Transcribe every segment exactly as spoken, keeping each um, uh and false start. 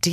Do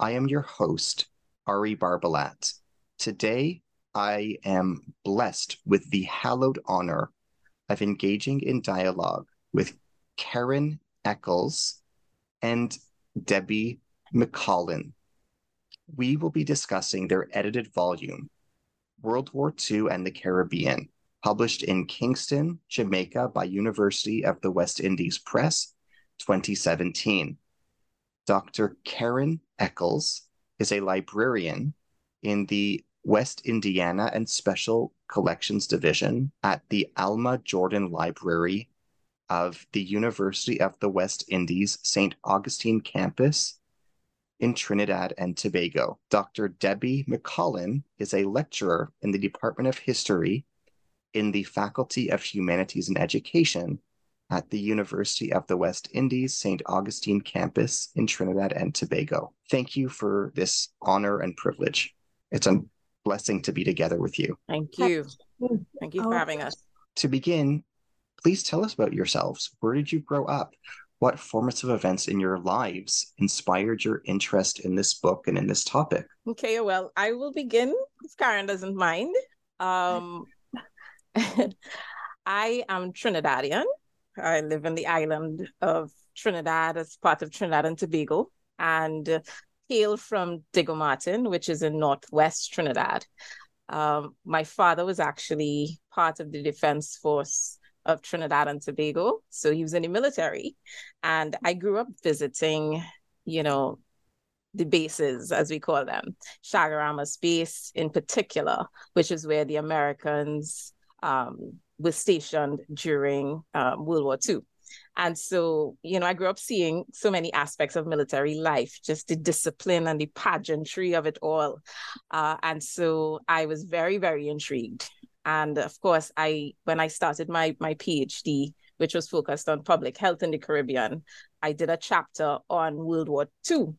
I am your host, Ari Barbalat. Today, I am blessed with the hallowed honor of engaging in dialogue with Karen Eccles and Debbie McCollin. We will be discussing their edited volume, World War Two and the Caribbean, published in Kingston, Jamaica by University of the West Indies Press, twenty seventeen. Doctor Karen Eccles is a librarian in the West Indiana and Special Collections Division at the Alma Jordan Library of the University of the West Indies Saint Augustine campus in Trinidad and Tobago. Doctor Debbie McCollin is a lecturer in the Department of History in the Faculty of Humanities and Education at the University of the West Indies Saint Augustine campus in Trinidad and Tobago. Thank you for this honor and privilege. It's a blessing to be together with you. Thank you. Thank you for having us. To begin, please tell us about yourselves. Where did you grow up? What formative events in your lives inspired your interest in this book and in this topic? Okay, well, I will begin if Karen doesn't mind. Um, I am Trinidadian. I live in the island of Trinidad as part of Trinidad and Tobago, and uh, hail from Diego Martin, which is in northwest Trinidad. Um, my father was actually part of the Defense Force of Trinidad and Tobago, so he was in the military, and I grew up visiting, you know, the bases, as we call them, Chaguaramas Base in particular, which is where the Americans um was stationed during um, World War Two. And so, you know, I grew up seeing so many aspects of military life, just the discipline and the pageantry of it all. Uh, and so I was very, very intrigued. And of course, I when I started my, my PhD, which was focused on public health in the Caribbean, I did a chapter on World War Two.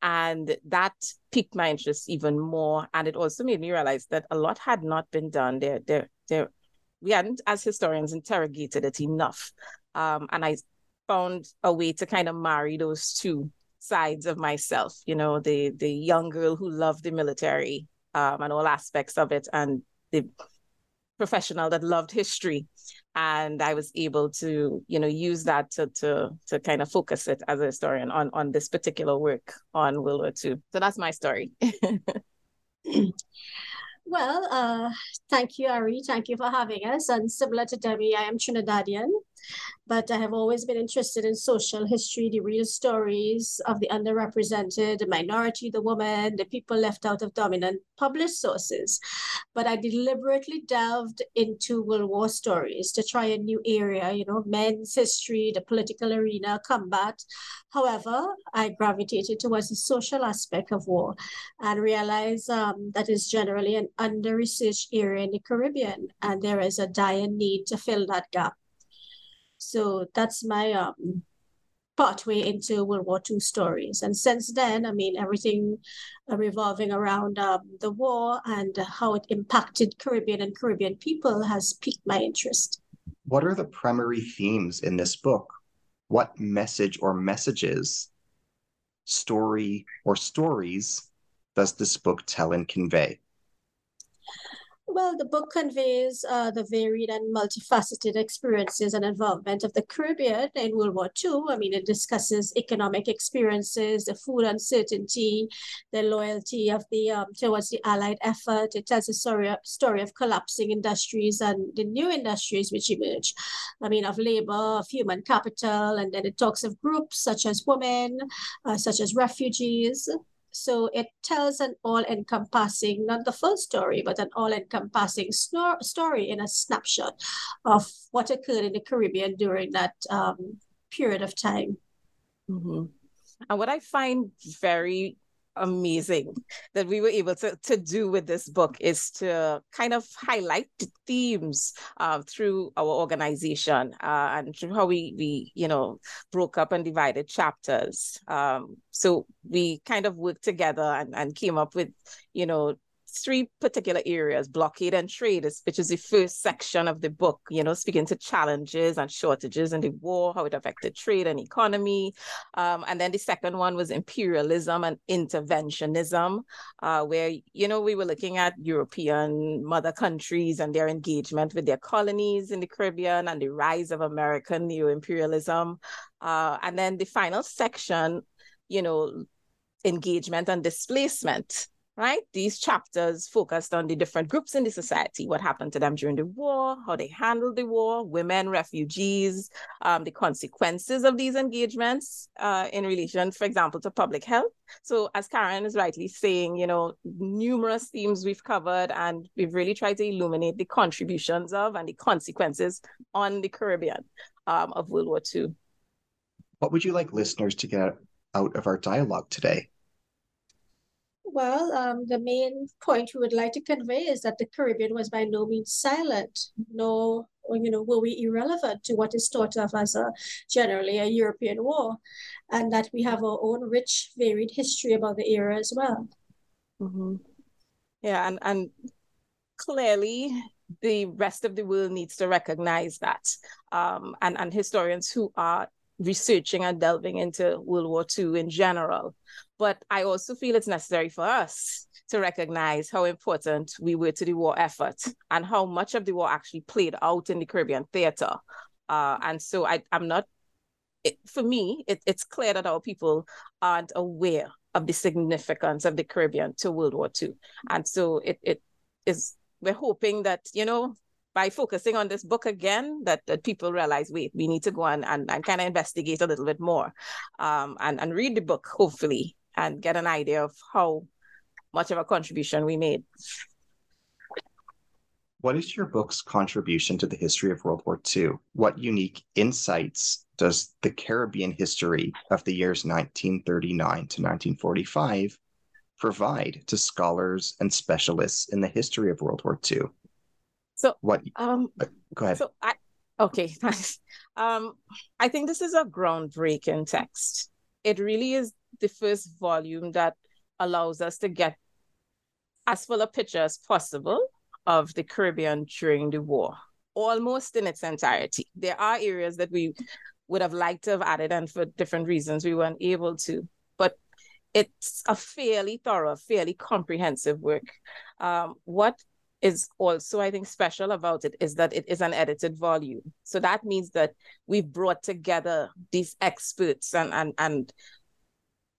And that piqued my interest even more. And it also made me realize that a lot had not been done. There, there, there, we hadn't, as historians, interrogated it enough. Um, and I found a way to kind of marry those two sides of myself, you know, the the young girl who loved the military um, and all aspects of it, and the professional that loved history. And I was able to, you know, use that to to to kind of focus it as a historian on, on this particular work on World War Two. So that's my story. Well, uh, thank you, Ari. Thank you for having us. And similar to Debbie, I am Trinidadian, but I have always been interested in social history, the real stories of the underrepresented, the minority, the women, the people left out of dominant published sources. But I deliberately delved into World War stories to try a new area, you know, men's history, the political arena, combat. However, I gravitated towards the social aspect of war and realized um, that is generally an under-researched area in the Caribbean, and there is a dire need to fill that gap. So that's my um, partway into World War Two stories. And since then, I mean, everything revolving around um, the war and how it impacted Caribbean and Caribbean people has piqued my interest. What are the primary themes in this book? What message or messages, story or stories does this book tell and convey? Well, the book conveys uh, the varied and multifaceted experiences and involvement of the Caribbean in World War Two. I mean, it discusses economic experiences, the food uncertainty, the loyalty of the um, towards the Allied effort. It tells a story, story of collapsing industries and the new industries which emerge. I mean, of labor, of human capital, and then it talks of groups such as women, uh, such as refugees. So it tells an all-encompassing, not the full story, but an all-encompassing snor- story in a snapshot of what occurred in the Caribbean during that um, period of time. Mm-hmm. And what I find very amazing that we were able to, to do with this book is to kind of highlight the themes uh, through our organization uh, and through how we, we, you know, broke up and divided chapters. Um, so we kind of worked together and, and came up with, you know, three particular areas: blockade and trade, which is the first section of the book, you know, speaking to challenges and shortages in the war, how it affected trade and economy. Um, and then the second one was imperialism and interventionism, uh, where, you know, we were looking at European mother countries and their engagement with their colonies in the Caribbean and the rise of American neo-imperialism. Uh, and then the final section, you know, engagement and displacement. Right? These chapters focused on the different groups in the society, what happened to them during the war, how they handled the war, women, refugees, um, the consequences of these engagements uh, in relation, for example, to public health. So as Karen is rightly saying, you know, numerous themes we've covered, and we've really tried to illuminate the contributions of and the consequences on the Caribbean um, of World War Two. What would you like listeners to get out of our dialogue today? Well, um, the main point we would like to convey is that the Caribbean was by no means silent, nor, you know, were we irrelevant to what is thought of as a generally a European war, and that we have our own rich, varied history about the era as well. Mm-hmm. Yeah, and and clearly the rest of the world needs to recognize that, um, and and historians who are researching and delving into World War Two in general. But I also feel it's necessary for us to recognize how important we were to the war effort and how much of the war actually played out in the Caribbean theater. Uh, and so I, I'm not, it, for me, it, it's clear that our people aren't aware of the significance of the Caribbean to World War Two. And so it it is, we're hoping that, you know, by focusing on this book again, that, that people realize, wait, we need to go on and, and kind of investigate a little bit more um, and, and read the book, hopefully, and get an idea of how much of a contribution we made. What is your book's contribution to the history of World War Two? What unique insights does the Caribbean history of the years nineteen thirty-nine to nineteen forty-five provide to scholars and specialists in the history of World War Two? So, what? Um, Go ahead. So I, okay, thanks. Um, I think this is a groundbreaking text. It really is the first volume that allows us to get as full a picture as possible of the Caribbean during the war, almost in its entirety. There are areas that we would have liked to have added, and for different reasons we weren't able to. But it's a fairly thorough, fairly comprehensive work. Um, what is also, I think, special about it is that it is an edited volume. So that means that we've brought together these experts and, and, and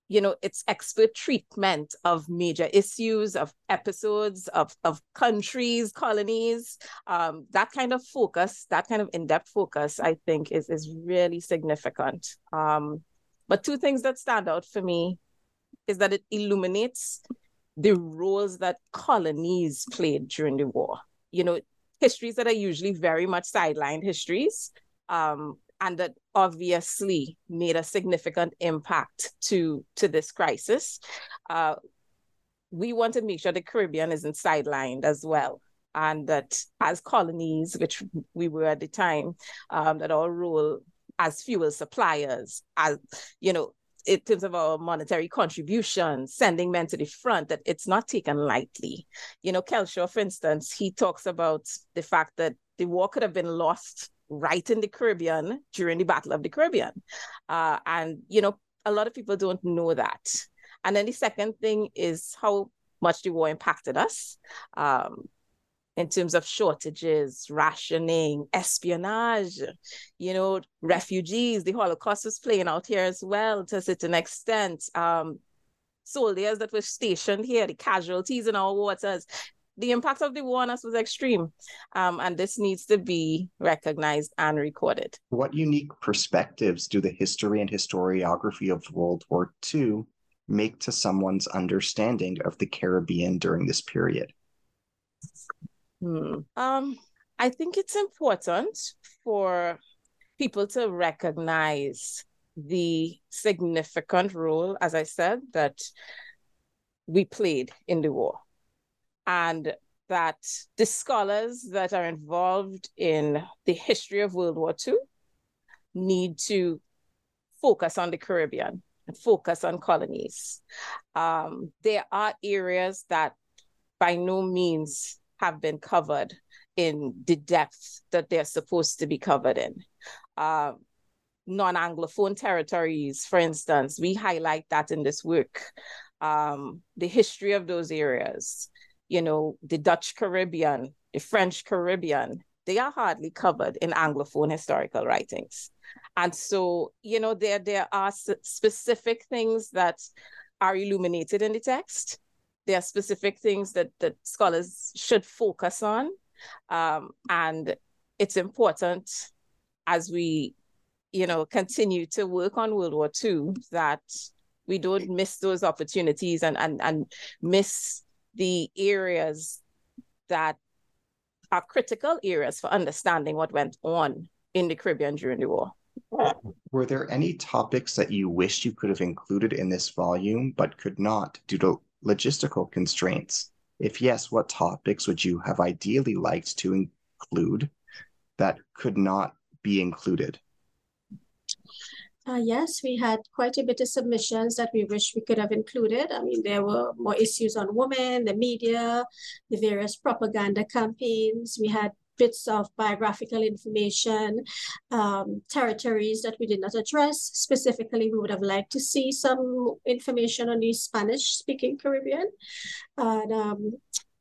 you know, it's expert treatment of major issues, of episodes, of, of countries, colonies. Um, that kind of focus, that kind of in-depth focus, I think, is, is really significant. Um, but two things that stand out for me is that it illuminates the roles that colonies played during the war. You know, histories that are usually very much sidelined histories, um, and that obviously made a significant impact to, to this crisis. Uh, we want to make sure the Caribbean isn't sidelined as well, and that as colonies, which we were at the time, um, that our role as fuel suppliers, as, you know, in terms of our monetary contribution, sending men to the front, that it's not taken lightly. You know, Kelshaw, for instance, he talks about the fact that the war could have been lost right in the Caribbean during the Battle of the Caribbean. Uh, and, you know, a lot of people don't know that. And then the second thing is how much the war impacted us um, in terms of shortages, rationing, espionage, you know, refugees. The Holocaust was playing out here as well to a certain extent. Um, soldiers that were stationed here, the casualties in our waters. The impact of the war on us was extreme, um, and this needs to be recognized and recorded. What unique perspectives do the history and historiography of World War Two make to someone's understanding of the Caribbean during this period? Hmm. Um, I think it's important for people to recognize the significant role, as I said, that we played in the war. And that the scholars that are involved in the history of World War Two need to focus on the Caribbean and focus on colonies. Um, there are areas that by no means have been covered in the depth that they're supposed to be covered in. Uh, non-Anglophone territories, for instance, we highlight that in this work, um, the history of those areas. You know, the Dutch Caribbean, the French Caribbean, they are hardly covered in Anglophone historical writings. And so, you know, there, there are s- specific things that are illuminated in the text. There are specific things that, that scholars should focus on. Um, and it's important as we, you know, continue to work on World War Two that we don't miss those opportunities and, and, and miss the areas that are critical areas for understanding what went on in the Caribbean during the war. Were there any topics that you wish you could have included in this volume but could not due to logistical constraints? If yes, what topics would you have ideally liked to include that could not be included? Uh, yes, we had quite a bit of submissions that we wish we could have included. I mean, there were more issues on women, the media, the various propaganda campaigns. We had bits of biographical information, um, territories that we did not address. Specifically, we would have liked to see some information on the Spanish-speaking Caribbean. And, um,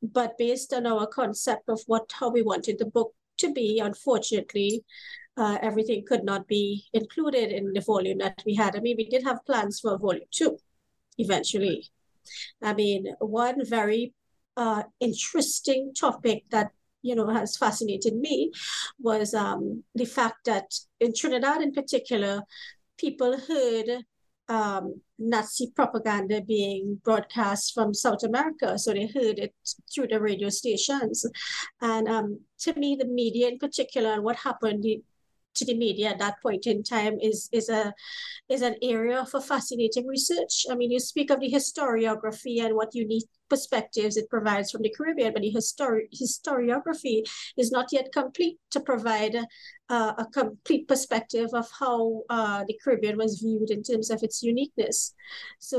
but based on our concept of what how we wanted the book to be, unfortunately, Uh, everything could not be included in the volume that we had. I mean, we did have plans for volume two, eventually. I mean, one very uh, interesting topic that, you know, has fascinated me was um, the fact that in Trinidad in particular, people heard um, Nazi propaganda being broadcast from South America. So they heard it through the radio stations. And um, to me, the media in particular, and what happened, the, to the media at that point in time is is a is an area for fascinating research. I mean, you speak of the historiography and what unique perspectives it provides from the Caribbean, but the histori- historiography is not yet complete to provide uh, a complete perspective of how uh, the Caribbean was viewed in terms of its uniqueness. So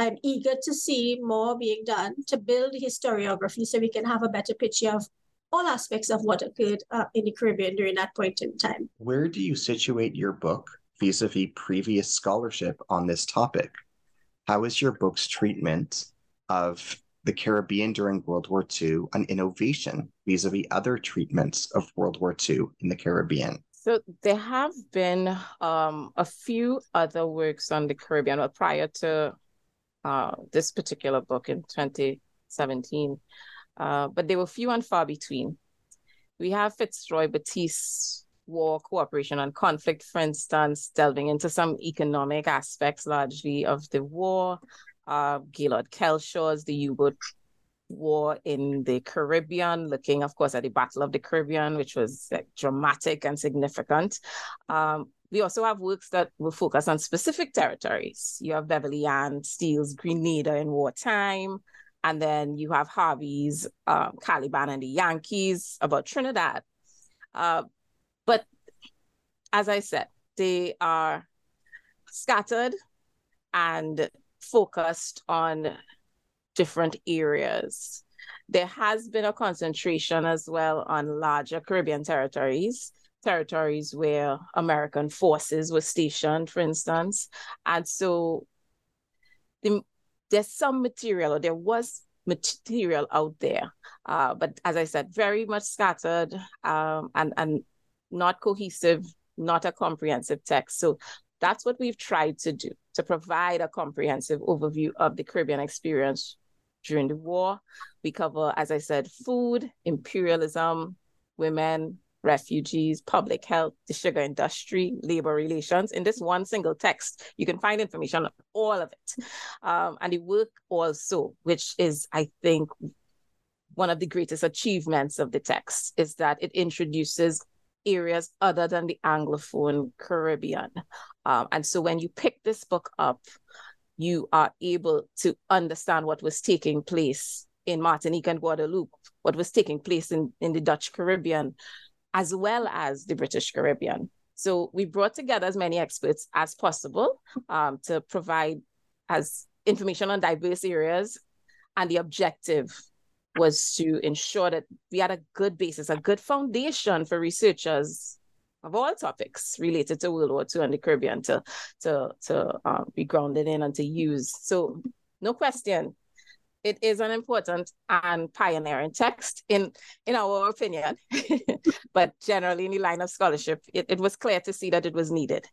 I'm eager to see more being done to build historiography so we can have a better picture of all aspects of what occurred uh, in the Caribbean during that point in time. Where do you situate your book vis-a-vis previous scholarship on this topic? How is your book's treatment of the Caribbean during World War Two an innovation vis-a-vis other treatments of World War Two in the Caribbean? So there have been um, a few other works on the Caribbean prior to uh, this particular book in twenty seventeen. Uh, but they were few and far between. We have Fitzroy Batiste's War, Cooperation and Conflict, for instance, delving into some economic aspects largely of the war. Uh, Gaylord Kelshaw's The U-Boat War in the Caribbean, looking, of course, at the Battle of the Caribbean, which was like, dramatic and significant. Um, we also have works that will focus on specific territories. You have Beverly Ann Steele's Grenada in Wartime. And then you have Harvey's um, Caliban and the Yankees about Trinidad. Uh, but as I said, they are scattered and focused on different areas. There has been a concentration as well on larger Caribbean territories, territories where American forces were stationed, for instance. And so the, there's some material, or there was material out there. Uh, but as I said, very much scattered um, and, and not cohesive, not a comprehensive text. So that's what we've tried to do, to provide a comprehensive overview of the Caribbean experience during the war. We cover, as I said, food, imperialism, women, refugees, public health, the sugar industry, labor relations. In this one single text, you can find information on all of it. Um, and the work also, which is, I think, one of the greatest achievements of the text, is that it introduces areas other than the Anglophone Caribbean. Um, and so when you pick this book up, you are able to understand what was taking place in Martinique and Guadeloupe, what was taking place in, in the Dutch Caribbean, as well as the British Caribbean. So we brought together as many experts as possible um, to provide as information on diverse areas. And the objective was to ensure that we had a good basis, a good foundation for researchers of all topics related to World War Two and the Caribbean to, to, to uh, be grounded in and to use. So no question, it is an important and pioneering text in, in our opinion, but generally in the line of scholarship, it, it was clear to see that it was needed.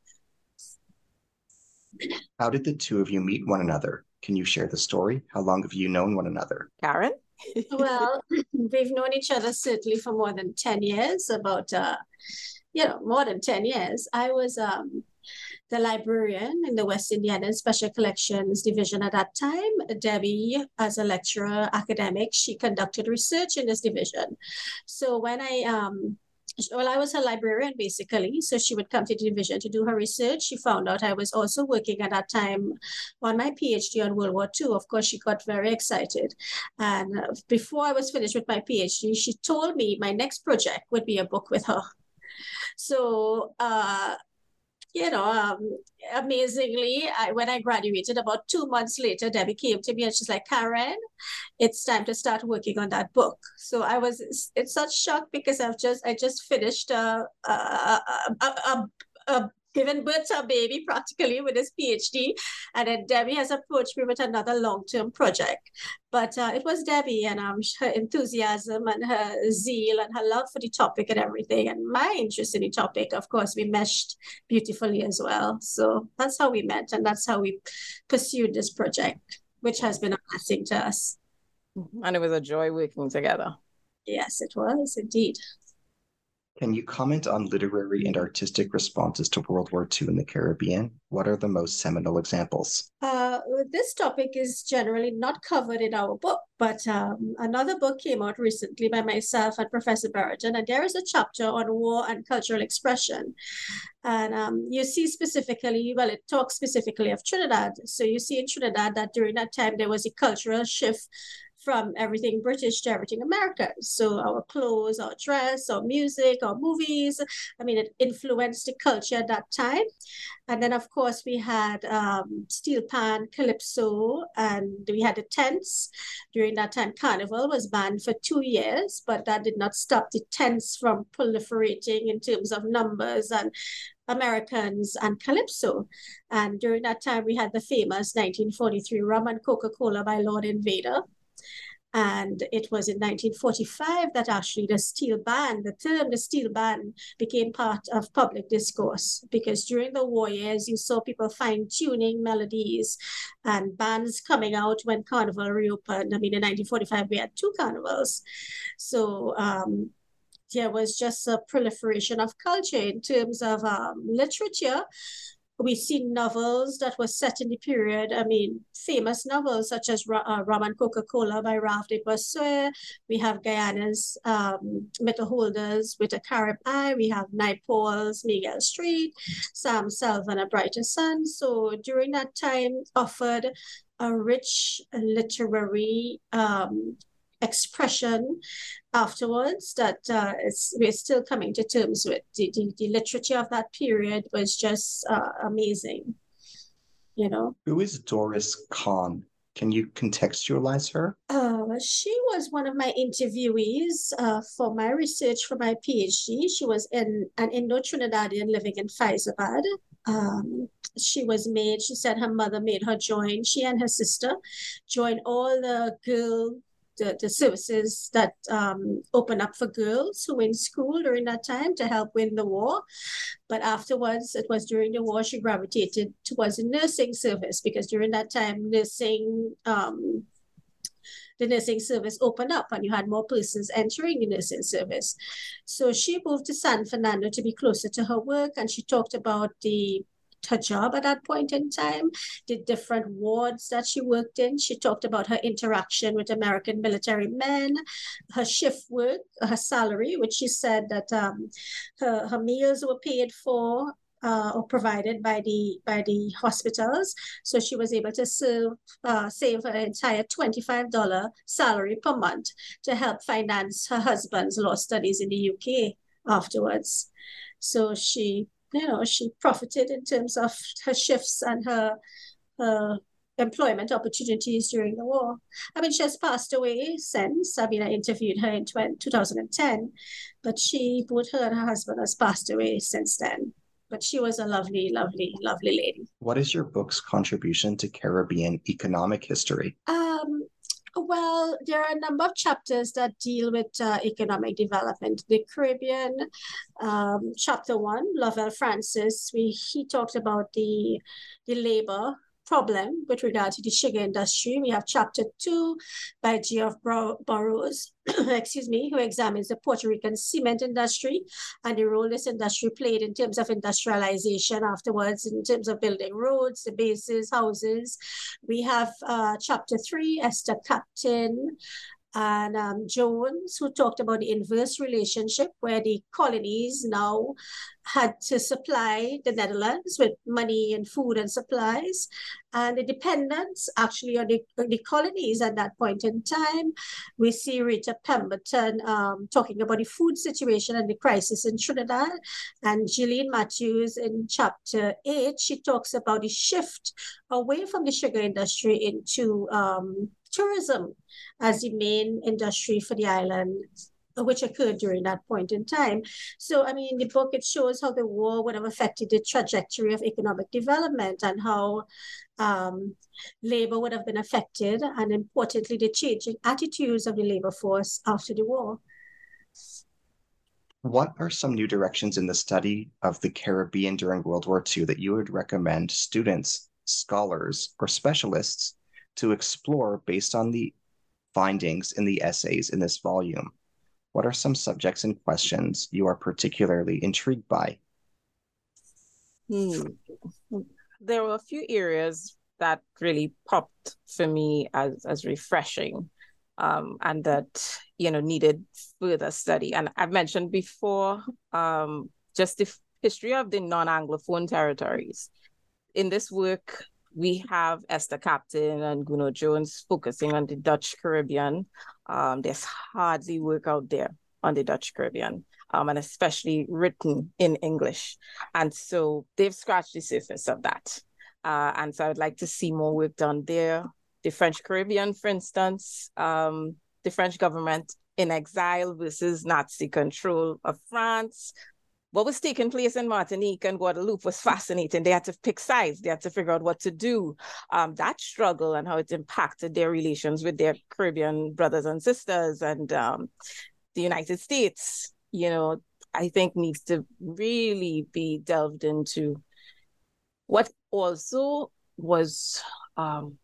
How did the two of you meet one another? Can you share the story? How long have you known one another? Karen? Well, we've known each other certainly for more than ten years, about, uh, you know, more than ten years. I was um, the librarian in the West Indian and Special Collections Division at that time. Debbie, as a lecturer, academic, she conducted research in this division. So when I... Um, Well, I was her librarian, basically, so she would come to the division to do her research. She found out I was also working at that time on my PhD on World War Two. Of course, she got very excited. And before I was finished with my PhD, she told me my next project would be a book with her. So, uh, you know, um, amazingly, I, when I graduated, about two months later, Debbie came to me and she's like, Karen, it's time to start working on that book. So I was in such shock because I've just, I just finished a, a, a, a, a, a given birth to a baby practically with his PhD. And then Debbie has approached me with another long-term project. But uh, it was Debbie and um, her enthusiasm and her zeal and her love for the topic and everything. And my interest in the topic, of course, we meshed beautifully as well. So that's how we met. And that's how we pursued this project, which has been a blessing to us. And it was a joy working together. Yes, it was indeed. Can you comment on literary and artistic responses to World War Two in the Caribbean? What are the most seminal examples? Uh, this topic is generally not covered in our book, but um, another book came out recently by myself and Professor Barrington, and there is a chapter on war and cultural expression. And um, you see specifically, well, it talks specifically of Trinidad. So you see in Trinidad that during that time, there was a cultural shift from everything British to everything American. So our clothes, our dress, our music, our movies. I mean, it influenced the culture at that time. And then, of course, we had um, steel pan, calypso, and we had the tents. During that time, carnival was banned for two years, but that did not stop the tents from proliferating in terms of numbers and Americans and calypso. And during that time, we had the famous nineteen forty-three Rum and Coca-Cola by Lord Invader. And it was in nineteen forty-five that actually the steel ban, the term the steel ban, became part of public discourse, because during the war years, you saw people fine-tuning melodies and bands coming out when Carnival reopened. I mean, in nineteen forty-five, we had two carnivals. So um, there was just a proliferation of culture in terms of um, literature. We've seen novels that were set in the period. I mean, famous novels such as uh, Rum and Coca-Cola by Ralph de Brasseur. We have Guyana's um, Mitter Holders with a Carib Eye. We have Naipaul's Miguel Street, Sam Selvin, A Brighter Sun. So during that time, offered a rich literary um, expression afterwards that uh, it's, we're still coming to terms with. The, the, the literature of that period was just uh, amazing, you know. Who is Doris Kahn? Can you contextualize her? Uh, she was one of my interviewees uh, for my research for my PhD. She was in, an Indo-Trinidadian living in Faizabad. Um, she was made, she said her mother made her join, she and her sister joined all the girl, the, the services that um, opened up for girls who were in school during that time to help win the war. But afterwards, it was during the war, she gravitated towards the nursing service because during that time, nursing, um, the nursing service opened up and you had more persons entering the nursing service. So she moved to San Fernando to be closer to her work, and she talked about the her job at that point in time, the different wards that she worked in. She talked about her interaction with American military men, her shift work, her salary, which she said that um, her, her meals were paid for uh, or provided by the by the hospitals. So she was able to serve, uh, save her entire twenty-five dollars salary per month to help finance her husband's law studies in the U K afterwards. So she... You know, she profited in terms of her shifts and her, her employment opportunities during the war. I mean, she has passed away since. I mean, I interviewed her in twenty ten, but she, both her and her husband, has passed away since then. But she was a lovely, lovely, lovely lady. What is your book's contribution to Caribbean economic history? Um. Well, there are a number of chapters that deal with uh, economic development. The Caribbean, um, chapter one, Lovell Francis, we, he talked about the, the labor problem with regard to the sugar industry. We have chapter two by Geoff Burrows, excuse me, who examines the Puerto Rican cement industry and the role this industry played in terms of industrialization afterwards, in terms of building roads, the bases, houses. We have uh, chapter three, Esther Captain and um, Jones, who talked about the inverse relationship where the colonies now had to supply the Netherlands with money and food and supplies, and the dependence actually on the, on the colonies at that point in time. We see Rita Pemberton um, talking about the food situation and the crisis in Trinidad, and Gillian Matthews in chapter eight, she talks about the shift away from the sugar industry into um, tourism as the main industry for the island, which occurred during that point in time. So, I mean, the book, it shows how the war would have affected the trajectory of economic development and how um, labor would have been affected, and importantly, the changing attitudes of the labor force after the war. What are some new directions in the study of the Caribbean during World War Two that you would recommend students, scholars, or specialists to explore based on the findings in the essays in this volume? What are some subjects and questions you are particularly intrigued by? Hmm. There were a few areas that really popped for me as, as refreshing um, and that, you know, needed further study. And I've mentioned before um, just the f- history of the non-Anglophone territories. In this work, we have Esther Captain and Guno Jones focusing on the Dutch Caribbean. Um, there's hardly work out there on the Dutch Caribbean, um, and especially written in English. And so they've scratched the surface of that. Uh, and so I would like to see more work done there. The French Caribbean, for instance, um, the French government in exile versus Nazi control of France. What was taking place in Martinique and Guadeloupe was fascinating. They had to pick sides. They had to figure out what to do. Um, that struggle and how it impacted their relations with their Caribbean brothers and sisters, and um, the United States, you know, I think needs to really be delved into. What also was um,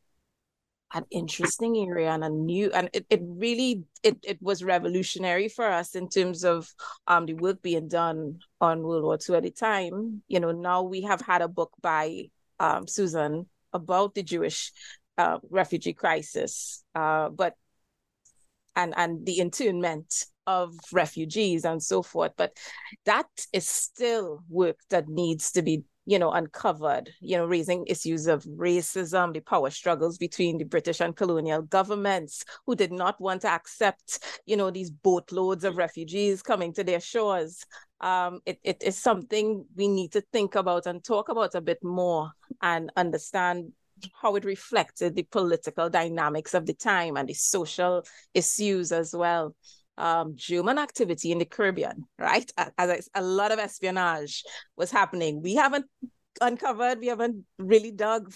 an interesting area and a new, and it, it really, it, it was revolutionary for us in terms of um, the work being done on World War Two at the time. You know, now we have had a book by um, Susan about the Jewish uh, refugee crisis, uh, but, and, and the internment of refugees and so forth. But that is still work that needs to be you know, uncovered, you know, raising issues of racism, the power struggles between the British and colonial governments who did not want to accept, you know, these boatloads of refugees coming to their shores. Um, it, it is something we need to think about and talk about a bit more and understand how it reflected the political dynamics of the time and the social issues as well. Um, German activity in the Caribbean, right? As I, a lot of espionage was happening. We haven't uncovered, we haven't really dug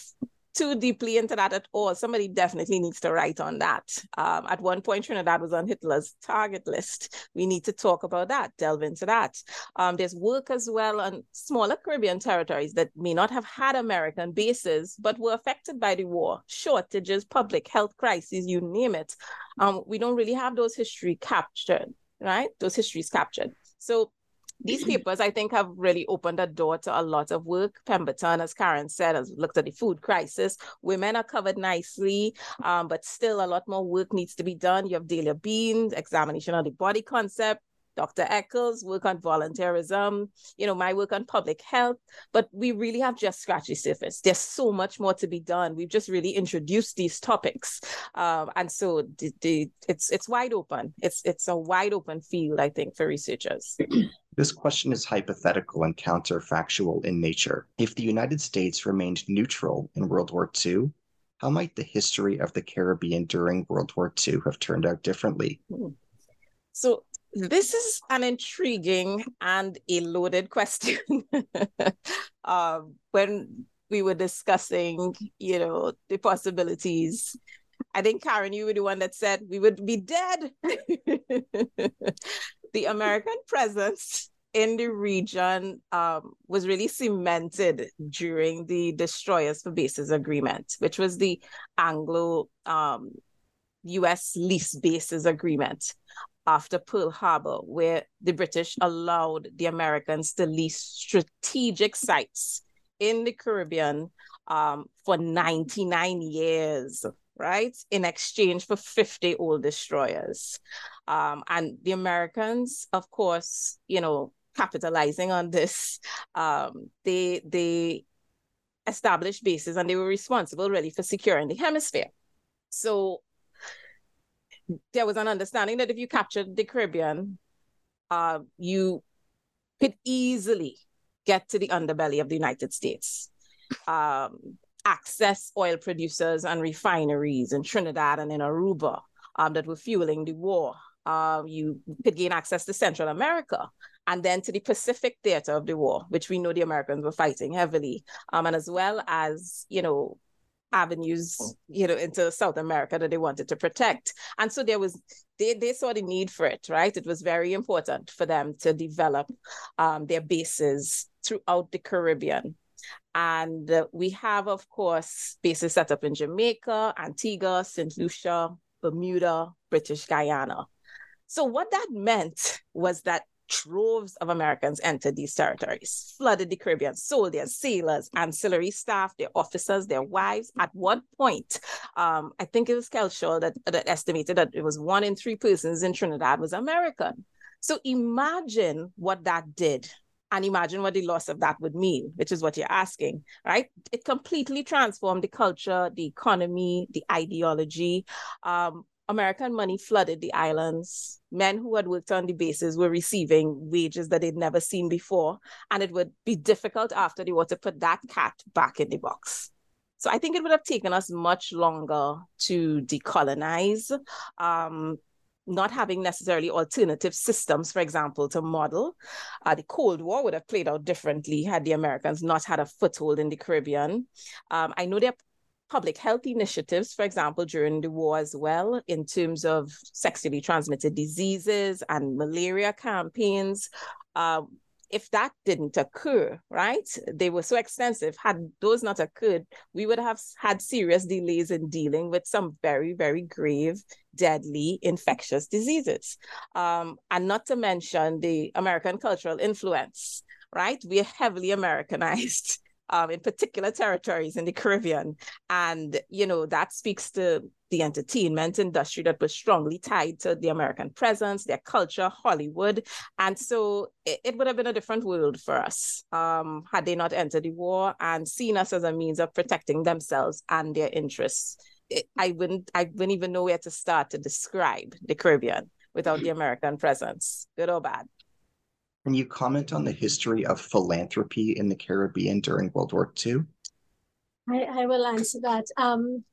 too deeply into that at all. Somebody definitely needs to write on that. Um, at one point, Trinidad was on Hitler's target list. We need to talk about that, delve into that. Um, there's work as well on smaller Caribbean territories that may not have had American bases, but were affected by the war, shortages, public health crises, you name it. Um, we don't really have those history captured, right? Those histories captured. So these papers, I think, have really opened a door to a lot of work. Pemberton, as Karen said, has looked at the food crisis. Women are covered nicely, um, but still a lot more work needs to be done. You have Delia Bean's examination of the body concept, Doctor Eccles' work on volunteerism, you know, my work on public health, but we really have just scratched the surface. There's so much more to be done. We've just really introduced these topics. Um, and so the, the, it's it's wide open. It's it's a wide open field, I think, for researchers. This question is hypothetical and counterfactual in nature. If the United States remained neutral in World War Two, how might the history of the Caribbean during World War Two have turned out differently? So this is an intriguing and a loaded question. um, when we were discussing, you know, the possibilities, I think, Karen, you were the one that said we would be dead. The American presence in the region um, was really cemented during the Destroyers for Bases Agreement, which was the Anglo-U S um, lease bases agreement after Pearl Harbor, where the British allowed the Americans to lease strategic sites in the Caribbean um, for ninety-nine years. Right, in exchange for fifty old destroyers. Um, and the Americans, of course, you know, capitalizing on this, um, they, they established bases and they were responsible really for securing the hemisphere. So there was an understanding that if you captured the Caribbean, uh, you could easily get to the underbelly of the United States. Um, access oil producers and refineries in Trinidad and in Aruba um, that were fueling the war. Um, you could gain access to Central America and then to the Pacific theater of the war, which we know the Americans were fighting heavily, um, and as well as, you know, avenues, you know, into South America that they wanted to protect. And so there was, they, they saw the need for it, right? It was very important for them to develop um, their bases throughout the Caribbean. And uh, we have, of course, bases set up in Jamaica, Antigua, Saint Lucia, Bermuda, British Guyana. So what that meant was that droves of Americans entered these territories, flooded the Caribbean, soldiers, sailors, ancillary staff, their officers, their wives. At one point, um, I think it was Kelshaw that, that estimated that it was one in three persons in Trinidad was American. So imagine what that did. And imagine what the loss of that would mean, which is what you're asking, right? It completely transformed the culture, the economy, the ideology. Um, American money flooded the islands. Men who had worked on the bases were receiving wages that they'd never seen before. And it would be difficult after the war to put that cat back in the box. So I think it would have taken us much longer to decolonize, um, not having necessarily alternative systems, for example, to model. Uh, the Cold War would have played out differently had the Americans not had a foothold in the Caribbean. Um, I know there are public health initiatives, for example, during the war as well, in terms of sexually transmitted diseases and malaria campaigns. Uh, if that didn't occur, right, they were so extensive. Had those not occurred, we would have had serious delays in dealing with some very, very grave, deadly, infectious diseases. Um, and not to mention the American cultural influence, right? We are heavily Americanized um, in particular territories in the Caribbean. And, you know, that speaks to the entertainment industry that was strongly tied to the American presence, their culture, Hollywood. And so it, it would have been a different world for us um, had they not entered the war and seen us as a means of protecting themselves and their interests. It, I wouldn't, I wouldn't even know where to start to describe the Caribbean without the American presence, good or bad. Can you comment on the history of philanthropy in the Caribbean during World War Two? I, I will answer that. Um,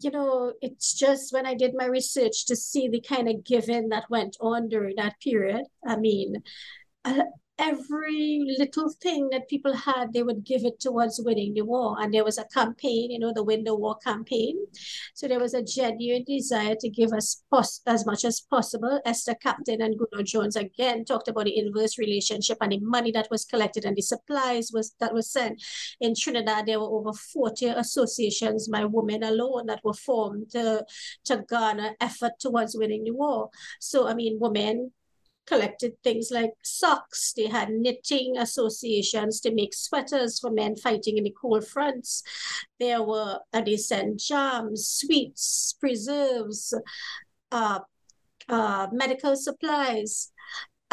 you know, it's just when I did my research to see the kind of giving that went on during that period. I mean, uh, every little thing that people had, they would give it towards winning the war. And there was a campaign, you know, the Win the War campaign. So there was a genuine desire to give us pos- as much as possible. Esther Captain and Guno Jones, again, talked about the inverse relationship and the money that was collected and the supplies was that was sent. In Trinidad, there were over forty associations by women alone that were formed to, to garner effort towards winning the war. So, I mean, women collected things like socks. They had knitting associations to make sweaters for men fighting in the cold fronts. There were, uh, they sent jams, sweets, preserves, uh, uh, medical supplies.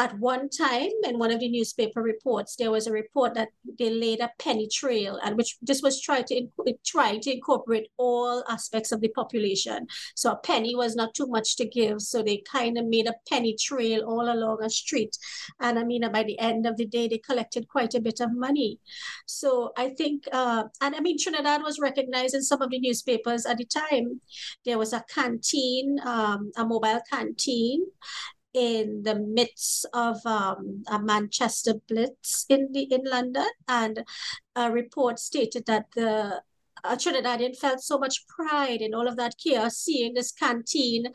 At one time, in one of the newspaper reports, there was a report that they laid a penny trail, and which this was trying to inc- trying to incorporate all aspects of the population. So a penny was not too much to give, so they kind of made a penny trail all along a street. And I mean, by the end of the day, they collected quite a bit of money. So I think, uh, and I mean, Trinidad was recognized in some of the newspapers at the time. There was a canteen, um, a mobile canteen, in the midst of um, a Manchester Blitz in the in London, and a report stated that the uh, Trinidadian felt so much pride in all of that chaos, seeing this canteen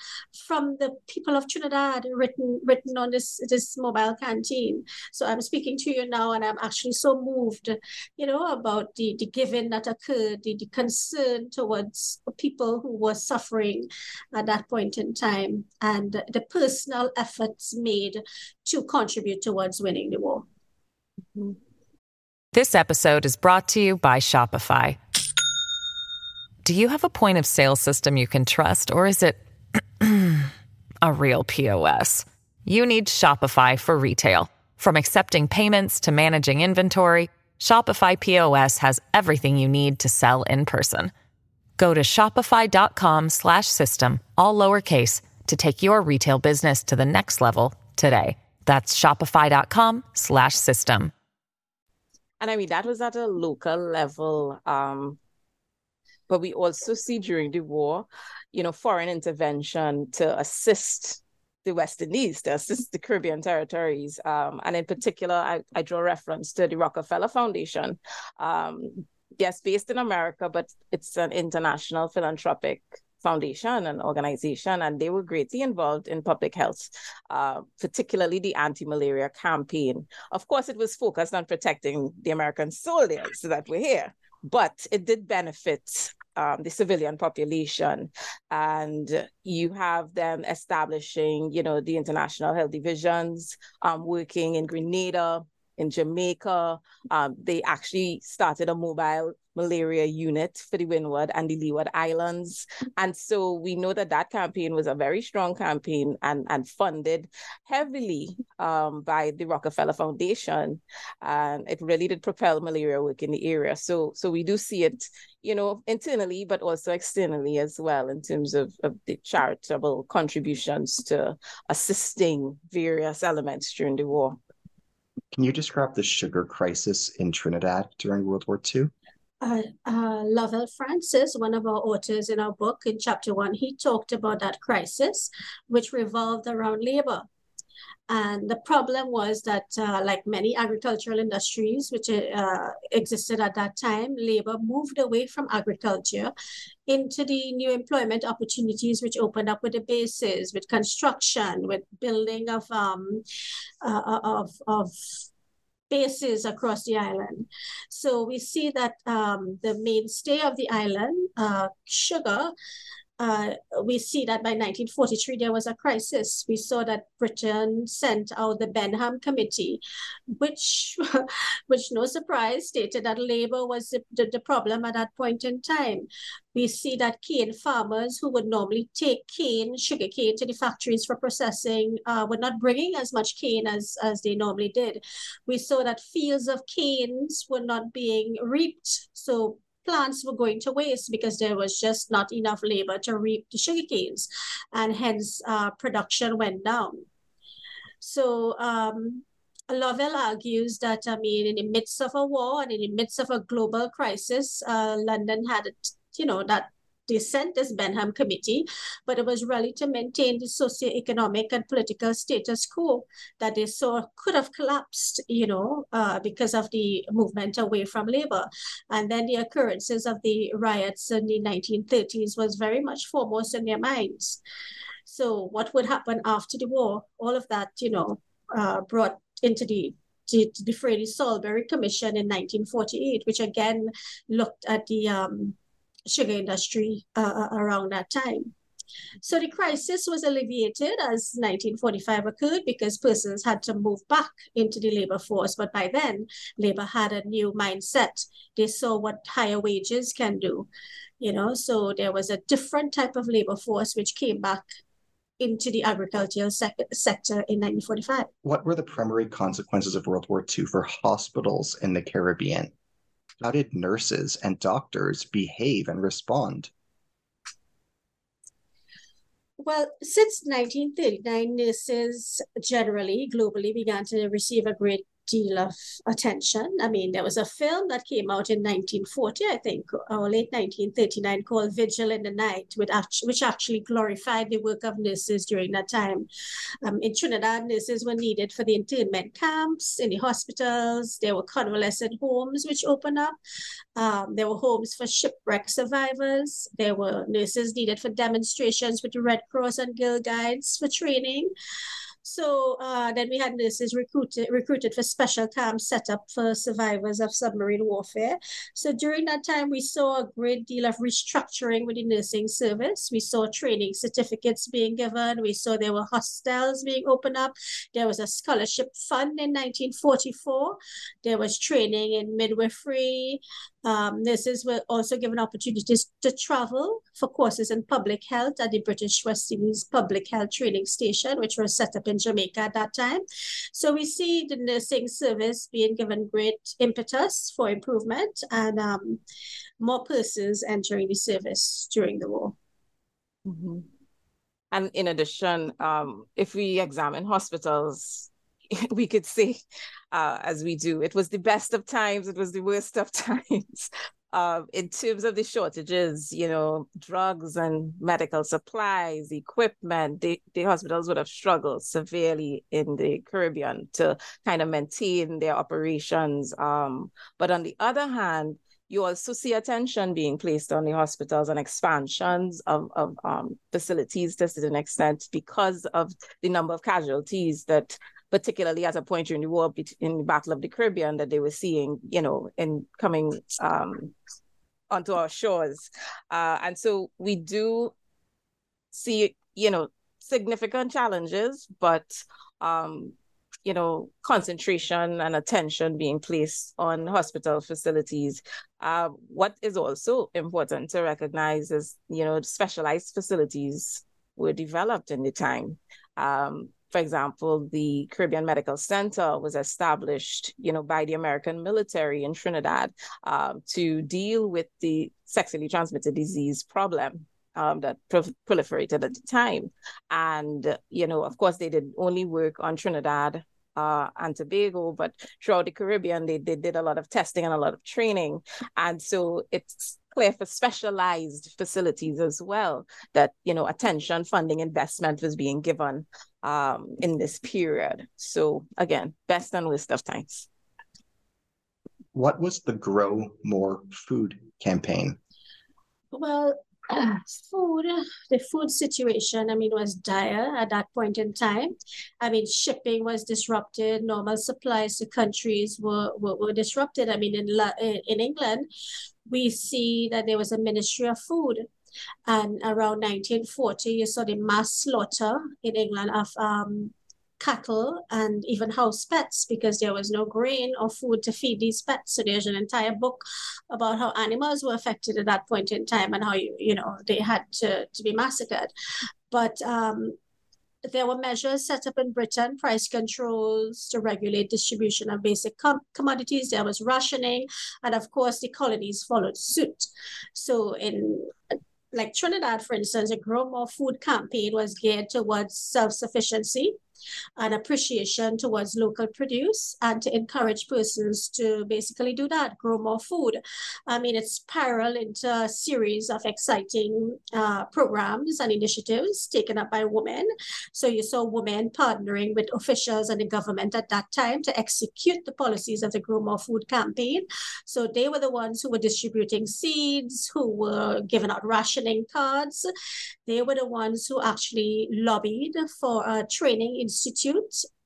from the people of Trinidad written written on this this mobile canteen. So I'm speaking to you now, and I'm actually so moved, you know, about the, the giving that occurred, the, the concern towards people who were suffering at that point in time, and the personal efforts made to contribute towards winning the war. Mm-hmm. This episode is brought to you by Shopify. Do you have a point of sale system you can trust, or is it a real P O S? You need Shopify for retail. From accepting payments to managing inventory, Shopify P O S has everything you need to sell in person. Go to shopify.com slash system, all lowercase, to take your retail business to the next level today. That's shopify.com slash system. And I mean, that was at a local level. Um... But we also see during the war, you know, foreign intervention to assist the West Indies, to assist the Caribbean territories. Um, and in particular, I, I draw reference to the Rockefeller Foundation. Um, yes, based in America, but it's an international philanthropic foundation and organization, and they were greatly involved in public health, uh, particularly the anti-malaria campaign. Of course, it was focused on protecting the American soldiers that were here, but it did benefit um, the civilian population. And you have them establishing, you know, the international health divisions, um, working in Grenada, in Jamaica. Um, they actually started a mobile malaria unit for the Windward and the Leeward Islands. And so we know that that campaign was a very strong campaign and, and funded heavily um, by the Rockefeller Foundation. And it really did propel malaria work in the area. So so we do see it, you know, internally, but also externally as well, in terms of, of the charitable contributions to assisting various elements during the war. Can you describe the sugar crisis in Trinidad during World War Two? Uh, uh, Lovell Francis, one of our authors in our book, in chapter one, he talked about that crisis, which revolved around labor. And the problem was that, uh, like many agricultural industries which uh, existed at that time, labor moved away from agriculture into the new employment opportunities which opened up with the bases, with construction, with building of um, uh, of of. bases across the island. So we see that um, the mainstay of the island, uh, sugar, Uh, we see that by nineteen forty-three, there was a crisis. We saw that Britain sent out the Benham Committee, which, which no surprise, stated that labor was the, the, the problem at that point in time. We see that cane farmers who would normally take cane, sugar cane, to the factories for processing uh, were not bringing as much cane as, as they normally did. We saw that fields of canes were not being reaped. So plants were going to waste because there was just not enough labor to reap the sugar canes, and hence uh, production went down. So um, Lovell argues that, I mean, in the midst of a war and in the midst of a global crisis, uh, London had, you know, that they sent this Benham Committee, but it was really to maintain the socioeconomic and political status quo that they saw could have collapsed, you know, uh, because of the movement away from labor. And then the occurrences of the riots in the nineteen thirties was very much foremost in their minds. So what would happen after the war? All of that, you know, uh, brought into the to, to the Fraley-Salisbury Commission in nineteen forty-eight, which again looked at the Um, sugar industry uh, around that time. So the crisis was alleviated as nineteen forty-five occurred because persons had to move back into the labor force. But by then, labor had a new mindset. They saw what higher wages can do, you know, so there was a different type of labor force which came back into the agricultural sec- sector in nineteen forty-five. What were the primary consequences of World War Two for hospitals in the Caribbean? How did nurses and doctors behave and respond? Well, since nineteen thirty-nine, nurses generally, globally, began to receive a great deal of attention. I mean, there was a film that came out in nineteen forty, I think, or late nineteen thirty-nine, called Vigil in the Night, which actually, which actually glorified the work of nurses during that time. Um, in Trinidad, nurses were needed for the internment camps, in the hospitals. There were convalescent homes which opened up. Um, there were homes for shipwreck survivors. There were nurses needed for demonstrations with the Red Cross and Girl Guides for training. So uh, then we had nurses recruited recruited for special camps set up for survivors of submarine warfare. So during that time, we saw a great deal of restructuring with the nursing service. We saw training certificates being given. We saw there were hostels being opened up. There was a scholarship fund in nineteen forty-four. There was training in midwifery. Um, nurses were also given opportunities to travel for courses in public health at the British West Indies Public Health Training Station, which was set up in Jamaica at that time. So we see the nursing service being given great impetus for improvement, and um, more persons entering the service during the war. Mm-hmm. And in addition, um, if we examine hospitals, we could say, uh, as we do, it was the best of times, it was the worst of times. Uh, in terms of the shortages, you know, drugs and medical supplies, equipment, the, the hospitals would have struggled severely in the Caribbean to kind of maintain their operations. Um, but on the other hand, you also see attention being placed on the hospitals and expansions of, of um, facilities to a certain extent because of the number of casualties that, particularly at a point during the war, in the Battle of the Caribbean, that they were seeing, you know, in coming um, onto our shores. Uh, and so we do see, you know, significant challenges, but, um, you know, concentration and attention being placed on hospital facilities. Uh, what is also important to recognize is, you know, specialized facilities were developed in the time. Um, For example, the Caribbean Medical Center was established, you know, by the American military in Trinidad um, to deal with the sexually transmitted disease problem um, that pro- proliferated at the time. And, you know, of course, they did only work on Trinidad uh, and Tobago, but throughout the Caribbean, they, they did a lot of testing and a lot of training. And so it's clear for specialized facilities as well that, you know, attention, funding, investment was being given um, in this period. So again, best and worst of times. What was the Grow More Food campaign? Well, Uh, food, the food situation, I mean, was dire at that point in time. I mean, shipping was disrupted. Normal supplies to countries were, were, were disrupted. I mean, in, in England, we see that there was a Ministry of Food. And around nineteen forty, you saw the mass slaughter in England of um, cattle and even house pets, because there was no grain or food to feed these pets. So there's an entire book about how animals were affected at that point in time and how, you, you know, they had to, to be massacred. But um, there were measures set up in Britain, price controls to regulate distribution of basic com- commodities. There was rationing. And of course, the colonies followed suit. So in like Trinidad, for instance, a Grow More Food campaign was geared towards self-sufficiency and appreciation towards local produce, and to encourage persons to basically do that, grow more food. I mean, it's spiraled into a series of exciting uh, programs and initiatives taken up by women. So you saw women partnering with officials and the government at that time to execute the policies of the Grow More Food campaign. So they were the ones who were distributing seeds, who were giving out rationing cards. They were the ones who actually lobbied for a training institute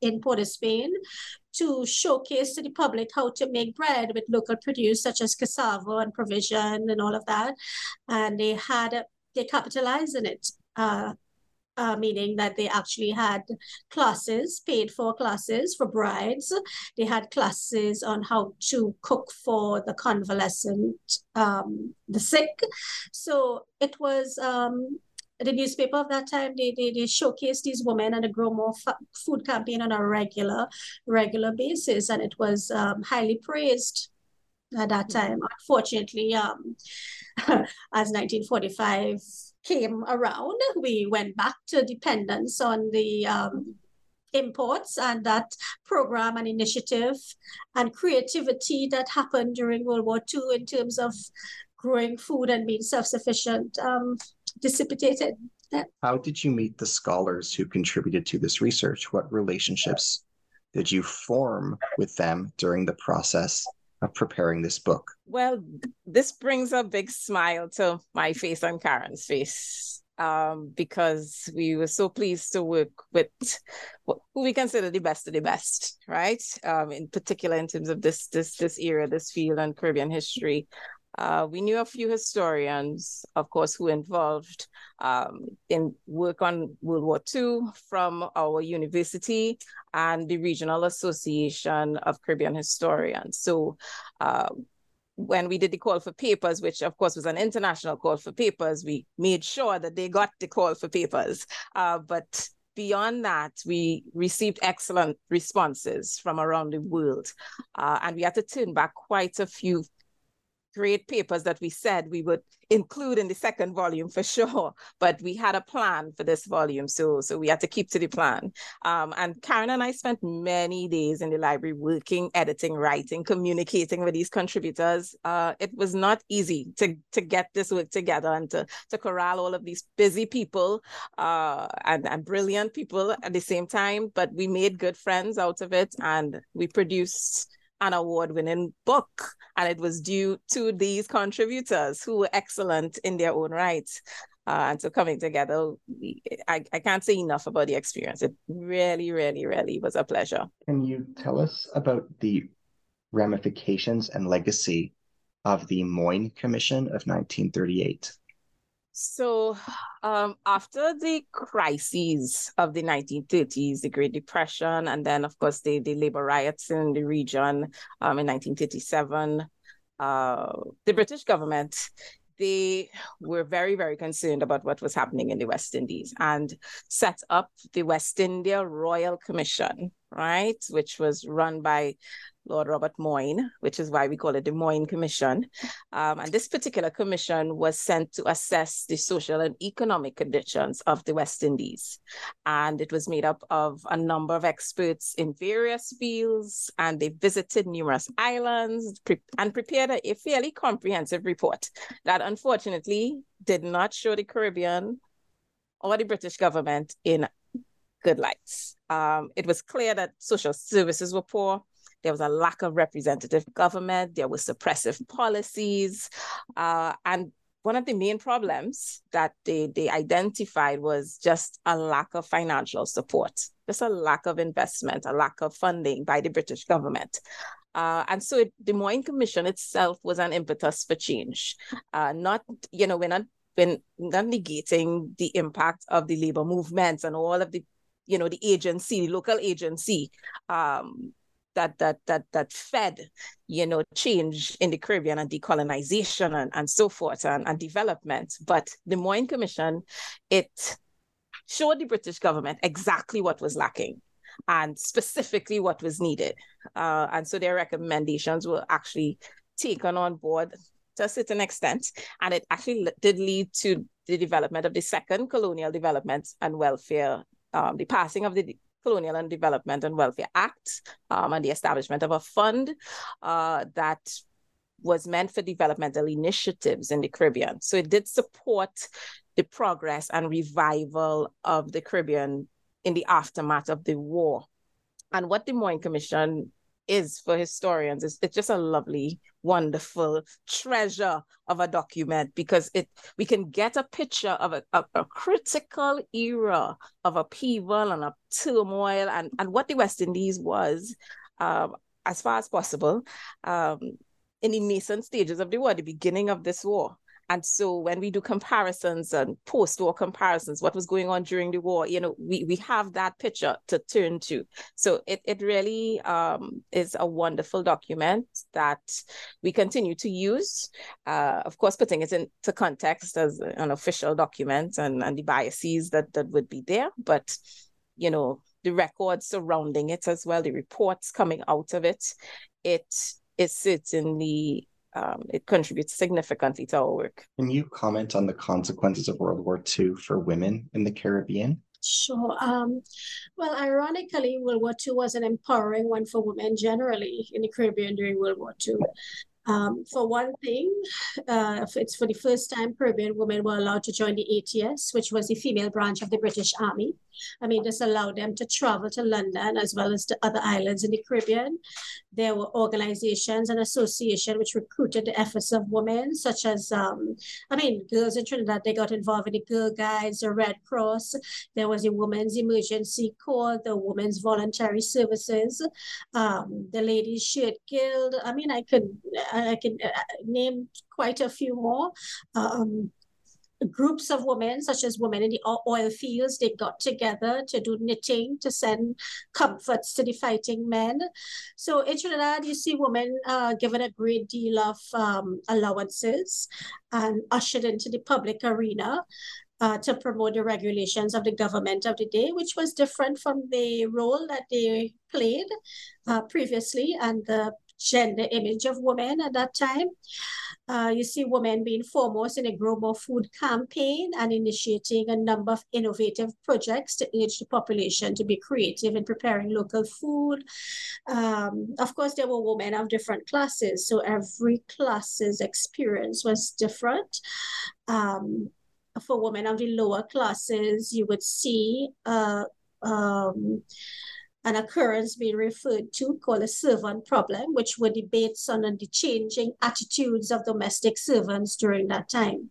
in Port of Spain to showcase to the public how to make bread with local produce such as cassava and provision and all of that. And they had, they capitalized on it, uh, uh, meaning that they actually had classes, paid for classes for brides. They had classes on how to cook for the convalescent, um, the sick. So it was... Um, the newspaper of that time, they they, they showcased these women and a Grow More f- Food campaign on a regular, regular basis. And it was um, highly praised at that time. Unfortunately, um, as nineteen forty-five came around, we went back to dependence on the um, imports, and that program and initiative and creativity that happened during World War Two in terms of growing food and being self-sufficient um, dissipated. Yeah. How did you meet the scholars who contributed to this research? What relationships did you form with them during the process of preparing this book? Well, this brings a big smile to my face and Karen's face, um, because we were so pleased to work with who we consider the best of the best, right? Um, in particular, in terms of this this this era, this field, and Caribbean history. Uh, we knew a few historians, of course, who involved um, in work on World War Two from our university and the Regional Association of Caribbean Historians. So uh, when we did the call for papers, which of course was an international call for papers, we made sure that they got the call for papers. Uh, but beyond that, we received excellent responses from around the world. Uh, and we had to turn back quite a few great papers that we said we would include in the second volume for sure, but we had a plan for this volume, so so we had to keep to the plan. Um, and Karen and I spent many days in the library working, editing, writing, communicating with these contributors. Uh, it was not easy to to get this work together and to to corral all of these busy people uh, and, and brilliant people at the same time, but we made good friends out of it, and we produced an award-winning book, and it was due to these contributors who were excellent in their own right. Uh, and so coming together, we, I, I can't say enough about the experience. It really, really, really was a pleasure. Can you tell us about the ramifications and legacy of the Moyne Commission of nineteen thirty-eight? So um, after the crises of the nineteen thirties, the Great Depression, and then, of course, the, the labor riots in the region um, in nineteen thirty-seven, uh, the British government, they were very, very concerned about what was happening in the West Indies and set up the West India Royal Commission, right, which was run by Lord Robert Moyne, which is why we call it the Moyne Commission. Um, and this particular commission was sent to assess the social and economic conditions of the West Indies. And it was made up of a number of experts in various fields, and they visited numerous islands pre- and prepared a, a fairly comprehensive report that unfortunately did not show the Caribbean or the British government in good lights. Um, it was clear that social services were poor. There was a lack of representative government. There were suppressive policies. Uh, and one of the main problems that they, they identified was just a lack of financial support, just a lack of investment, a lack of funding by the British government. Uh, and so it, the Moyne Commission itself was an impetus for change. Uh, not, you know, we're not been not negating the impact of the labor movements and all of the, you know, the agency, the local agency um, that that that that fed, you know, change in the Caribbean and decolonization and, and so forth and, and development. But the Moyne Commission, it showed the British government exactly what was lacking and specifically what was needed. Uh, and so their recommendations were actually taken on board to a certain extent. And it actually did lead to the development of the second Colonial Development and Welfare, um, the passing of the Colonial and Development and Welfare Act, um, and the establishment of a fund uh, that was meant for developmental initiatives in the Caribbean. So it did support the progress and revival of the Caribbean in the aftermath of the war. And what the Moyne Commission is for historians, is it's just a lovely, wonderful treasure of a document, because it we can get a picture of a, a, a critical era of upheaval and of turmoil and, and what the West Indies was um, as far as possible um, in the nascent stages of the war, the beginning of this war. And so when we do comparisons and post-war comparisons, what was going on during the war, you know, we, we have that picture to turn to. So it, it really um, is a wonderful document that we continue to use. Uh, of course, putting it into context as an official document and, and the biases that, that would be there. But, you know, the records surrounding it as well, the reports coming out of it, it is certainly... Um, it contributes significantly to our work. Can you comment on the consequences of World War Two for women in the Caribbean? Sure. Um, well, ironically, World War Two was an empowering one for women generally in the Caribbean during World War Two. Um, for one thing, uh, it's for the first time Caribbean women were allowed to join the A T S, which was the female branch of the British Army. I mean, this allowed them to travel to London as well as to other islands in the Caribbean. There were organizations and associations which recruited the efforts of women, such as, um, I mean, girls in Trinidad, they got involved in the Girl Guides, the Red Cross. There was a Women's Emergency Corps, the Women's Voluntary Services, um, the Ladies' Shirt Guild. I mean, I could, I could name quite a few more. Um, Groups of women, such as women in the oil fields, they got together to do knitting, to send comforts to the fighting men. So in Trinidad, you see women uh, given a great deal of um, allowances and ushered into the public arena uh, to promote the regulations of the government of the day, which was different from the role that they played uh, previously and the gender image of women at that time. Uh, you see women being foremost in a Grow More Food campaign and initiating a number of innovative projects to urge the population to be creative in preparing local food. Um, of course, there were women of different classes, so every class's experience was different. Um, for women of the lower classes, you would see uh, um, an occurrence being referred to called a servant problem, which were debates on the changing attitudes of domestic servants during that time.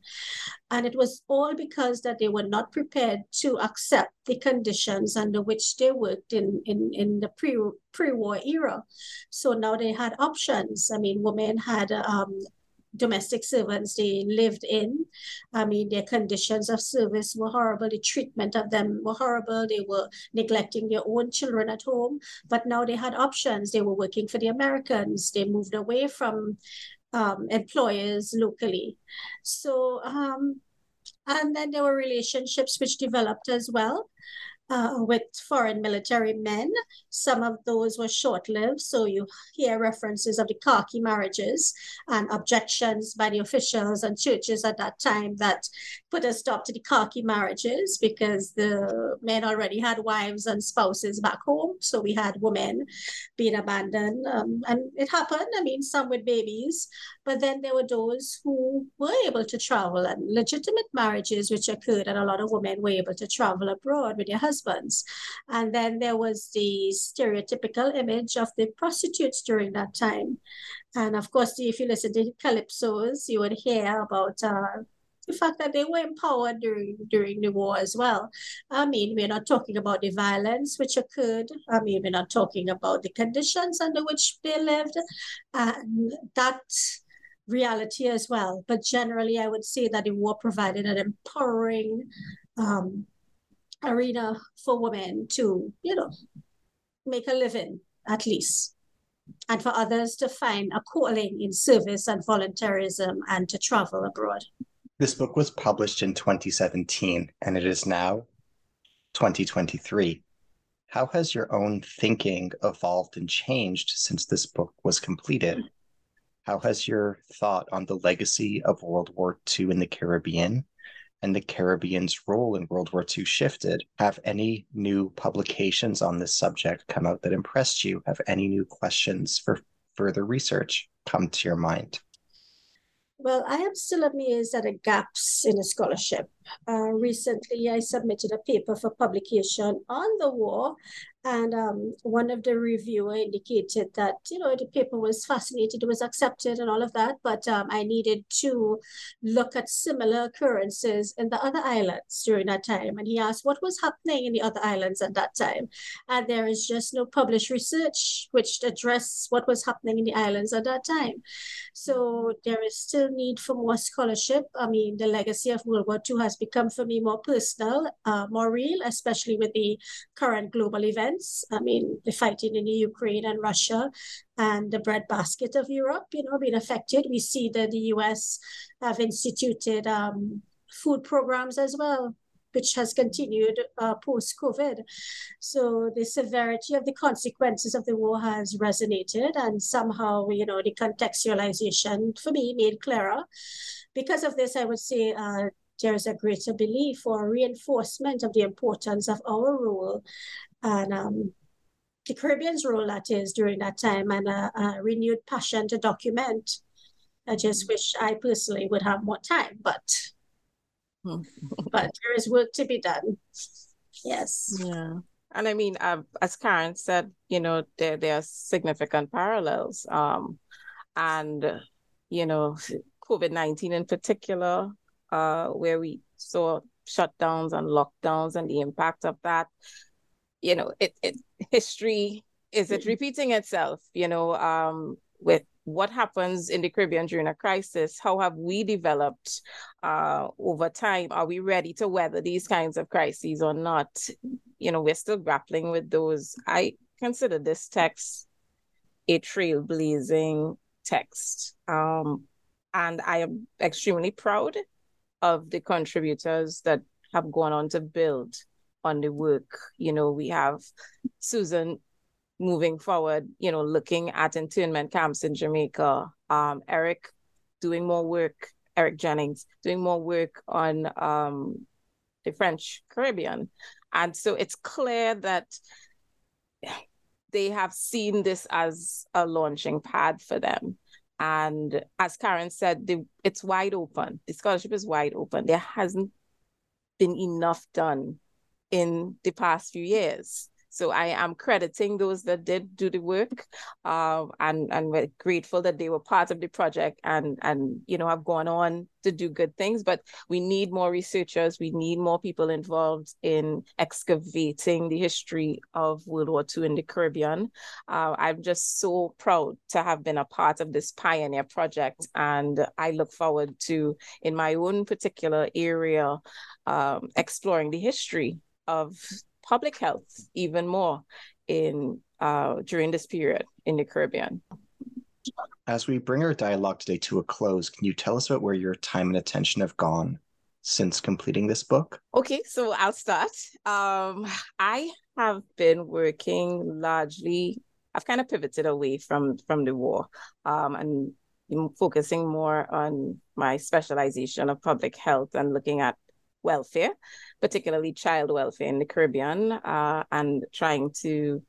And it was all because that they were not prepared to accept the conditions under which they worked in, in, in the pre, pre-war era. So now they had options. I mean, women had... Um, domestic servants they lived in. I mean, their conditions of service were horrible. The treatment of them were horrible. They were neglecting their own children at home. But now they had options. They were working for the Americans. They moved away from um, employers locally. So, um, and then there were relationships which developed as well. Uh, with foreign military men. Some of those were short-lived, so you hear references of the khaki marriages and objections by the officials and churches at that time that put a stop to the khaki marriages because the men already had wives and spouses back home, so we had women being abandoned. Um, and it happened, I mean, some with babies, but then there were those who were able to travel and legitimate marriages which occurred, and a lot of women were able to travel abroad with their husbands. Husbands. And then there was the stereotypical image of the prostitutes during that time. And of course, if you listen to calypsos, you would hear about uh, the fact that they were empowered during, during the war as well. I mean, we're not talking about the violence which occurred. I mean, we're not talking about the conditions under which they lived. And that reality as well. But generally, I would say that the war provided an empowering um, arena for women to, you know, make a living, at least, and for others to find a calling in service and volunteerism and to travel abroad. This book was published in twenty seventeen, and it is now twenty twenty-three. How has your own thinking evolved and changed since this book was completed? How has your thought on the legacy of World War Two in the Caribbean and the Caribbean's role in World War Two shifted? Have any new publications on this subject come out that impressed you? Have any new questions for further research come to your mind? Well, I am still amazed at the gaps in the scholarship. Uh, recently, I submitted a paper for publication on the war, and um, one of the reviewers indicated that, you know, the paper was fascinating, it was accepted and all of that, but um, I needed to look at similar occurrences in the other islands during that time. And he asked what was happening in the other islands at that time. And there is just no published research which addressed what was happening in the islands at that time. So there is still need for more scholarship. I mean, the legacy of World War Two has become for me more personal, uh, more real, especially with the current global events. I mean, the fighting in the Ukraine and Russia and the breadbasket of Europe, you know, being affected. We see that the U S have instituted um, food programs as well, which has continued uh, post-COVID. So the severity of the consequences of the war has resonated, and somehow, you know, the contextualization for me made clearer. Because of this, I would say uh, there is a greater belief or reinforcement of the importance of our role and um, the Caribbean's role, that is, during that time, and a, a renewed passion to document. I just wish I personally would have more time, but but there is work to be done. Yes. Yeah. And I mean, uh, as Karen said, you know, there, there are significant parallels. Um, and, you know, COVID nineteen in particular, uh, where we saw shutdowns and lockdowns and the impact of that, you know, it, it history, is it repeating itself, you know, um, with what happens in the Caribbean during a crisis? How have we developed uh, over time? Are we ready to weather these kinds of crises or not? You know, we're still grappling with those. I consider this text a trailblazing text. Um, and I am extremely proud of the contributors that have gone on to build on the work. You know, we have Susan moving forward, you know, looking at internment camps in Jamaica, um, Eric doing more work, Eric Jennings doing more work on um, the French Caribbean. And so it's clear that they have seen this as a launching pad for them. And as Karen said, they, it's wide open. The scholarship is wide open. There hasn't been enough done in the past few years. So I am crediting those that did do the work, uh, and, and we're grateful that they were part of the project and, and, you know, have gone on to do good things. But we need more researchers. We need more people involved in excavating the history of World War Two in the Caribbean. Uh, I'm just so proud to have been a part of this pioneer project. And I look forward to, in my own particular area, um, exploring the history of public health even more in uh, during this period in the Caribbean. As we bring our dialogue today to a close, can you tell us about where your time and attention have gone since completing this book? Okay, so I'll start. Um, I have been working largely, I've kind of pivoted away from, from the war um, and focusing more on my specialization of public health and looking at welfare, particularly child welfare in the Caribbean, uh, and trying to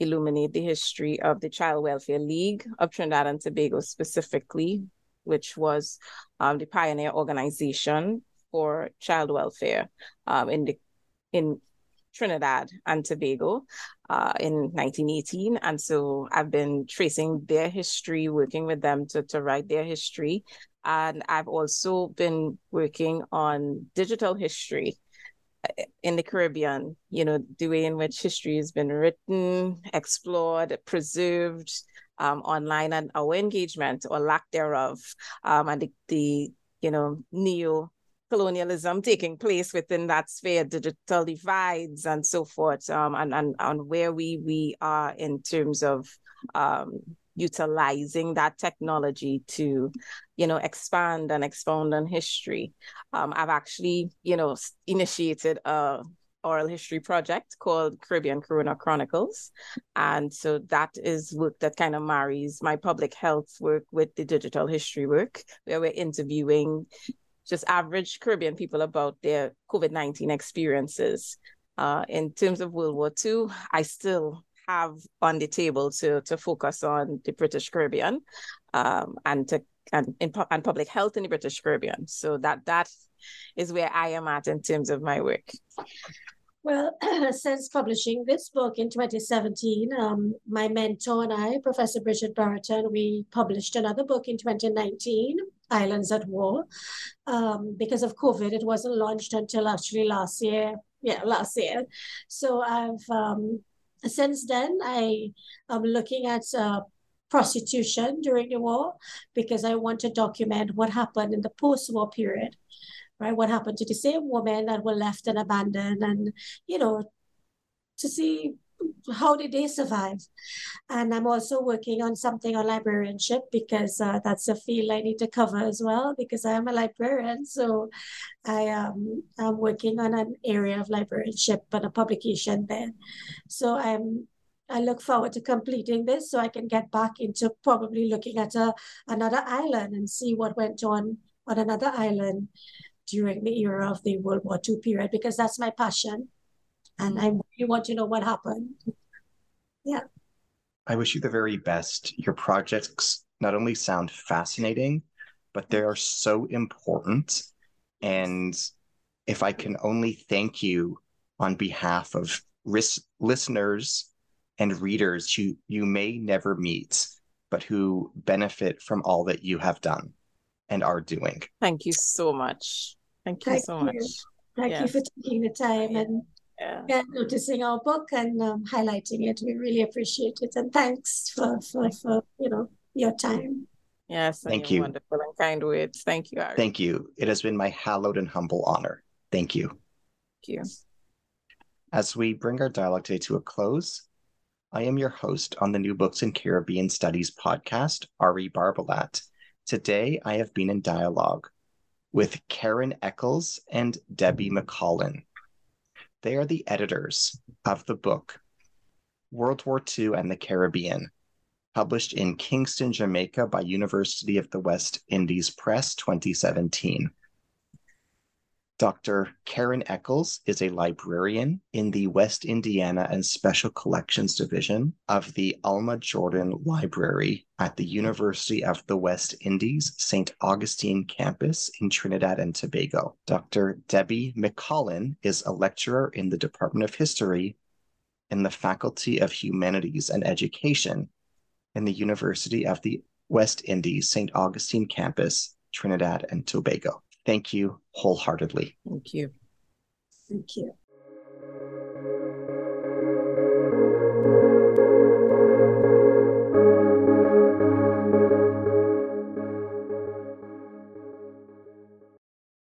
illuminate the history of the Child Welfare League of Trinidad and Tobago specifically, which was um, the pioneer organization for child welfare um, in the in Trinidad and Tobago uh, in nineteen eighteen. And so I've been tracing their history, working with them to, to write their history. And I've also been working on digital history in the Caribbean, you know, the way in which history has been written, explored, preserved, um, online and our engagement or lack thereof, um, and the, the you know, neo colonialism taking place within that sphere, digital divides and so forth, um, and, and, and where we, we are in terms of um, utilizing that technology to, you know, expand and expound on history. Um, I've actually, you know, initiated a oral history project called Caribbean Corona Chronicles. And so that is work that kind of marries my public health work with the digital history work, where we're interviewing just average Caribbean people about their COVID nineteen experiences. Uh, in terms of World War Two, I still have on the table to, to focus on the British Caribbean um, and to and, in, and public health in the British Caribbean. So that that is where I am at in terms of my work. Well, since publishing this book in twenty seventeen, um, my mentor and I, Professor Bridget Barton, we published another book in twenty nineteen, Islands at War. Um, because of COVID, it wasn't launched until actually last year. Yeah, last year. So I've um, since then, I am looking at uh, prostitution during the war, because I want to document what happened in the post-war period. Right, what happened to the same women that were left and abandoned, and, you know, to see how did they survive. And I'm also working on something on librarianship, because uh, that's a field I need to cover as well, because I am a librarian. So I um, I'm working on an area of librarianship and a publication there. So I'm I look forward to completing this so I can get back into probably looking at a, another island and see what went on on another island during the era of the World War Two period, because that's my passion. And I really want to know what happened. Yeah. I wish you the very best. Your projects not only sound fascinating, but they are so important. And if I can only thank you on behalf of ris- listeners and readers who you may never meet, but who benefit from all that you have done and are doing. Thank you so much. Thank you Thank so you. much. Thank yes. you for taking the time and, yeah. and noticing our book and um, highlighting it. We really appreciate it. And thanks for, for, for you know, your time. Yes. Thank you. Wonderful and kind words. Thank you, Ari. Thank you. It has been my hallowed and humble honor. Thank you. Thank you. As we bring our dialogue today to a close, I am your host on the New Books in Caribbean Studies podcast, Ari Barbalat. Today, I have been in dialogue with Karen Eccles and Debbie McCollin. They are the editors of the book, World War Two and the Caribbean, published in Kingston, Jamaica by University of the West Indies Press, twenty seventeen. Doctor Karen Eccles is a librarian in the West Indiana and Special Collections Division of the Alma Jordan Library at the University of the West Indies, Saint Augustine campus in Trinidad and Tobago. Doctor Debbie McCollin is a lecturer in the Department of History in the Faculty of Humanities and Education in the University of the West Indies, Saint Augustine campus, Trinidad and Tobago. Thank you wholeheartedly. Thank you. Thank you.